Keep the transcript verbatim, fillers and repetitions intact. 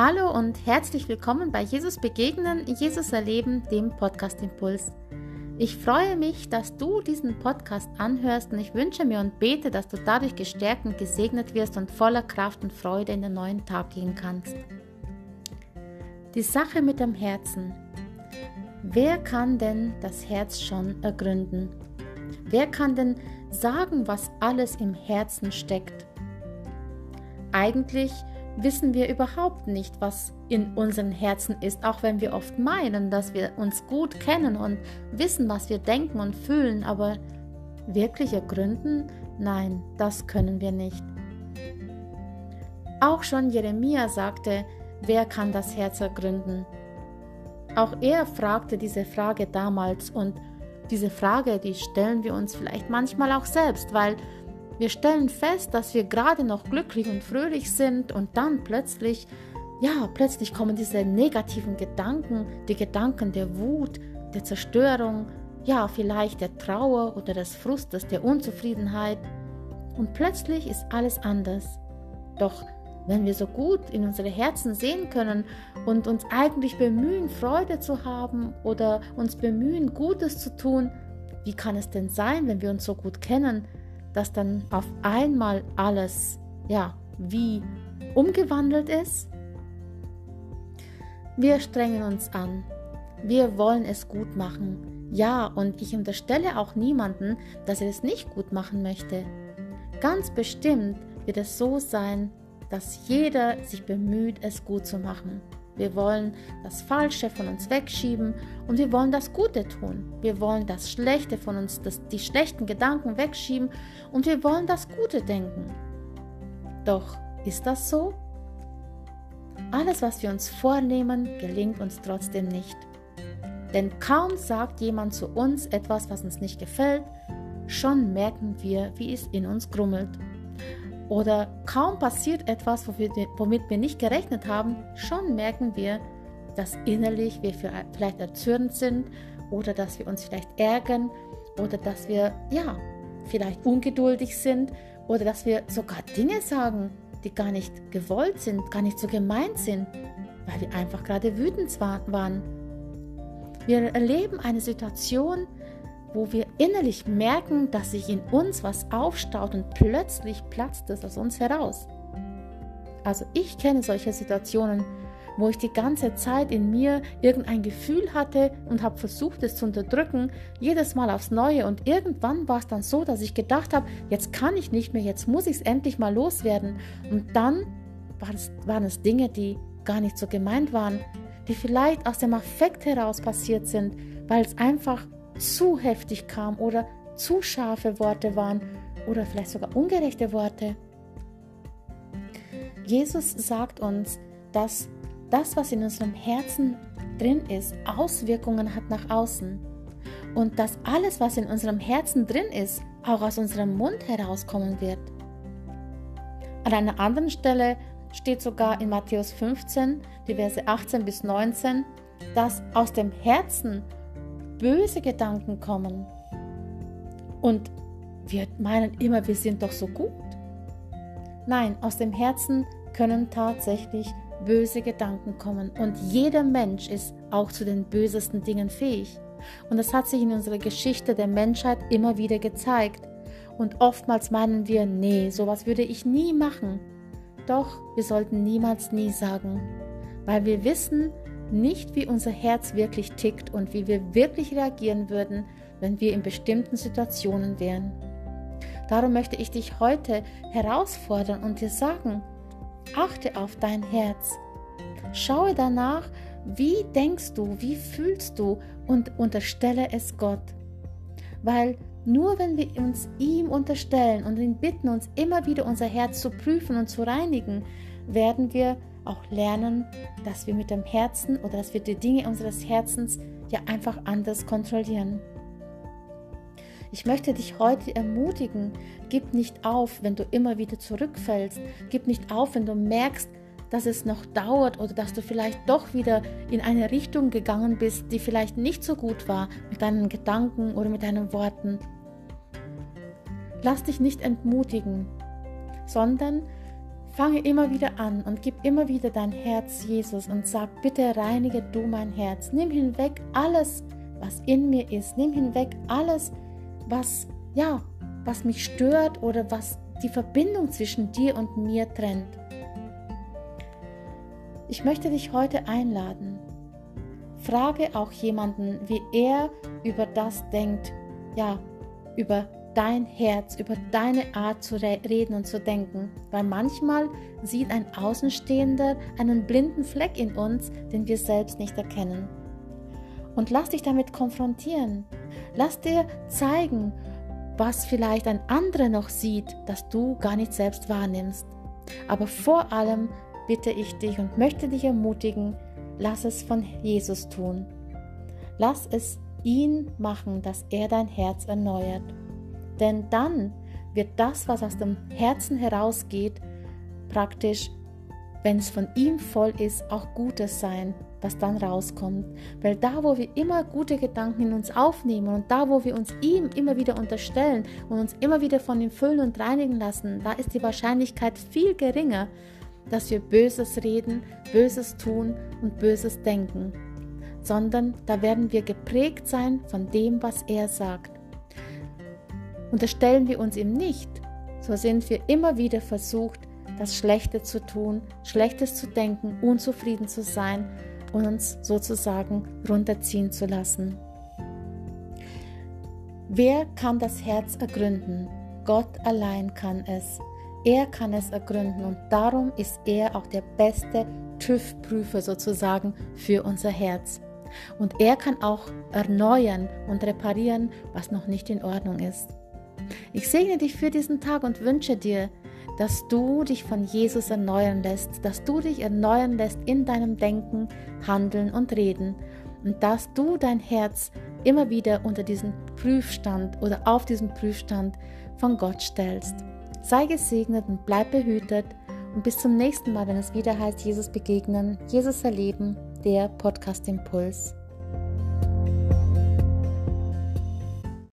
Hallo und herzlich willkommen bei Jesus Begegnen, Jesus Erleben, dem Podcast Impuls. Ich freue mich, dass du diesen Podcast anhörst und ich wünsche mir und bete, dass du dadurch gestärkt und gesegnet wirst und voller Kraft und Freude in den neuen Tag gehen kannst. Die Sache mit dem Herzen. Wer kann denn das Herz schon ergründen? Wer kann denn sagen, was alles im Herzen steckt? Eigentlich wissen wir überhaupt nicht, was in unseren Herzen ist, auch wenn wir oft meinen, dass wir uns gut kennen und wissen, was wir denken und fühlen, aber wirklich ergründen? Nein, das können wir nicht. Auch schon Jeremia sagte, wer kann das Herz ergründen? Auch er fragte diese Frage damals und diese Frage, die stellen wir uns vielleicht manchmal auch selbst, weil wir stellen fest, dass wir gerade noch glücklich und fröhlich sind und dann plötzlich, ja, plötzlich kommen diese negativen Gedanken, die Gedanken der Wut, der Zerstörung, ja, vielleicht der Trauer oder des Frustes, der Unzufriedenheit und plötzlich ist alles anders. Doch wenn wir so gut in unsere Herzen sehen können und uns eigentlich bemühen, Freude zu haben oder uns bemühen, Gutes zu tun, wie kann es denn sein, wenn wir uns so gut kennen, dass dann auf einmal alles, ja, wie umgewandelt ist? Wir strengen uns an. Wir wollen es gut machen. Ja, und ich unterstelle auch niemanden, dass er es nicht gut machen möchte. Ganz bestimmt wird es so sein, dass jeder sich bemüht, es gut zu machen. Wir wollen das Falsche von uns wegschieben und wir wollen das Gute tun. Wir wollen das Schlechte von uns, das, die schlechten Gedanken wegschieben und wir wollen das Gute denken. Doch ist das so? Alles, was wir uns vornehmen, gelingt uns trotzdem nicht. Denn kaum sagt jemand zu uns etwas, was uns nicht gefällt, schon merken wir, wie es in uns grummelt. Oder kaum passiert etwas, womit wir nicht gerechnet haben, schon merken wir, dass innerlich wir vielleicht erzürnt sind oder dass wir uns vielleicht ärgern oder dass wir, ja, vielleicht ungeduldig sind oder dass wir sogar Dinge sagen, die gar nicht gewollt sind, gar nicht so gemeint sind, weil wir einfach gerade wütend waren. Wir erleben eine Situation, wo wir innerlich merken, dass sich in uns was aufstaut und plötzlich platzt es aus uns heraus. Also ich kenne solche Situationen, wo ich die ganze Zeit in mir irgendein Gefühl hatte und habe versucht, es zu unterdrücken, jedes Mal aufs Neue und irgendwann war es dann so, dass ich gedacht habe, jetzt kann ich nicht mehr, jetzt muss ich es endlich mal loswerden. Und dann waren es, waren es Dinge, die gar nicht so gemeint waren, die vielleicht aus dem Affekt heraus passiert sind, weil es einfach zu heftig kam oder zu scharfe Worte waren oder vielleicht sogar ungerechte Worte. Jesus sagt uns, dass das, was in unserem Herzen drin ist, Auswirkungen hat nach außen und dass alles, was in unserem Herzen drin ist, auch aus unserem Mund herauskommen wird. An einer anderen Stelle steht sogar in Matthäus fünfzehn, die Verse achtzehn bis neunzehn, dass aus dem Herzen böse Gedanken kommen und wir meinen immer, wir sind doch so gut. Nein, aus dem Herzen können tatsächlich böse Gedanken kommen und jeder Mensch ist auch zu den bösesten Dingen fähig und das hat sich in unserer Geschichte der Menschheit immer wieder gezeigt und oftmals meinen wir, nee, sowas würde ich nie machen. Doch wir sollten niemals nie sagen, weil wir wissen, nicht wie unser Herz wirklich tickt und wie wir wirklich reagieren würden, wenn wir in bestimmten Situationen wären. Darum möchte ich dich heute herausfordern und dir sagen, achte auf dein Herz. Schaue danach, wie denkst du, wie fühlst du und unterstelle es Gott. Weil nur wenn wir uns ihm unterstellen und ihn bitten, uns immer wieder unser Herz zu prüfen und zu reinigen, werden wir auch lernen, dass wir mit dem Herzen oder dass wir die Dinge unseres Herzens ja einfach anders kontrollieren. Ich möchte dich heute ermutigen, gib nicht auf, wenn du immer wieder zurückfällst, gib nicht auf, wenn du merkst, dass es noch dauert oder dass du vielleicht doch wieder in eine Richtung gegangen bist, die vielleicht nicht so gut war mit deinen Gedanken oder mit deinen Worten. Lass dich nicht entmutigen, sondern Fange immer wieder an und gib immer wieder dein Herz Jesus und sag, bitte reinige du mein Herz. Nimm hinweg alles, was in mir ist. Nimm hinweg alles, was, ja, was mich stört oder was die Verbindung zwischen dir und mir trennt. Ich möchte dich heute einladen. Frage auch jemanden, wie er über das denkt, ja, über dein Herz, über deine Art zu reden und zu denken, weil manchmal sieht ein Außenstehender einen blinden Fleck in uns, den wir selbst nicht erkennen. Und lass dich damit konfrontieren. Lass dir zeigen, was vielleicht ein anderer noch sieht, das du gar nicht selbst wahrnimmst. Aber vor allem bitte ich dich und möchte dich ermutigen, lass es von Jesus tun. Lass es ihn machen, dass er dein Herz erneuert. Denn dann wird das, was aus dem Herzen herausgeht, praktisch, wenn es von ihm voll ist, auch Gutes sein, was dann rauskommt. Weil da, wo wir immer gute Gedanken in uns aufnehmen und da, wo wir uns ihm immer wieder unterstellen und uns immer wieder von ihm füllen und reinigen lassen, da ist die Wahrscheinlichkeit viel geringer, dass wir Böses reden, Böses tun und Böses denken. Sondern da werden wir geprägt sein von dem, was er sagt. Unterstellen wir uns ihm nicht, so sind wir immer wieder versucht, das Schlechte zu tun, Schlechtes zu denken, unzufrieden zu sein und uns sozusagen runterziehen zu lassen. Wer kann das Herz ergründen? Gott allein kann es. Er kann es ergründen und darum ist er auch der beste TÜV-Prüfer sozusagen für unser Herz. Und er kann auch erneuern und reparieren, was noch nicht in Ordnung ist. Ich segne dich für diesen Tag und wünsche dir, dass du dich von Jesus erneuern lässt, dass du dich erneuern lässt in deinem Denken, Handeln und Reden und dass du dein Herz immer wieder unter diesen Prüfstand oder auf diesen Prüfstand von Gott stellst. Sei gesegnet und bleib behütet und bis zum nächsten Mal, wenn es wieder heißt, Jesus begegnen, Jesus erleben, der Podcast Impuls.